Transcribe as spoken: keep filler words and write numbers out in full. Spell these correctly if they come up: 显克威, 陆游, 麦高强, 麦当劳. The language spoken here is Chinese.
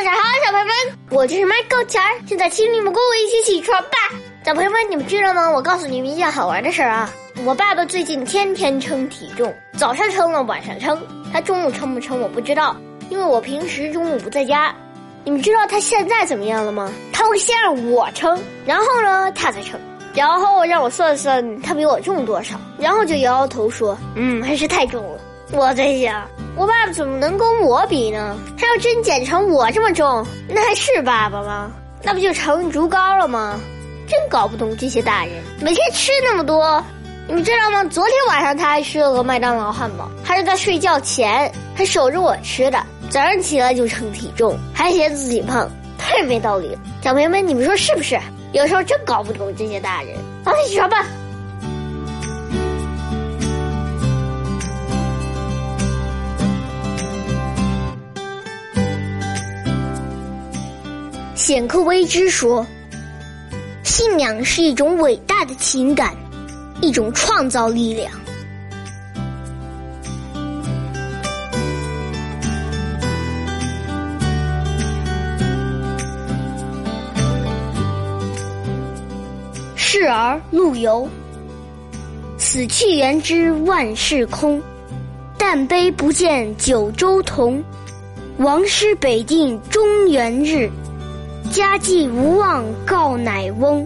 早上好，小朋友们，我就是麦高强。现在请你们跟我一起起床吧。小朋友们，你们知道吗？我告诉你们一件好玩的事儿啊。我爸爸最近天天称体重，早上称了，晚上称。他中午称不称我不知道，因为我平时中午不在家。你们知道他现在怎么样了吗？他会先让我称，然后呢他再称，然后让我算算他比我重多少，然后就摇摇头说：“嗯，还是太重了。”我在想，我爸爸怎么能跟我比呢？他要真减成我这么重，那还是爸爸吗？那不就成竹篙了吗？真搞不懂这些大人，每天吃那么多。你们知道吗？昨天晚上他还吃了个麦当劳汉堡，还是在睡觉前，还守着我吃的。早上起来就称体重，还嫌自己胖，太没道理了。小朋友们，你们说是不是？有时候真搞不懂这些大人。早点起床吧。显克威之说，信仰是一种伟大的情感，一种创造力量。是而陆游，此去原知万事空，但悲不见九州同。王师北定中原日，家祭无忘告乃翁。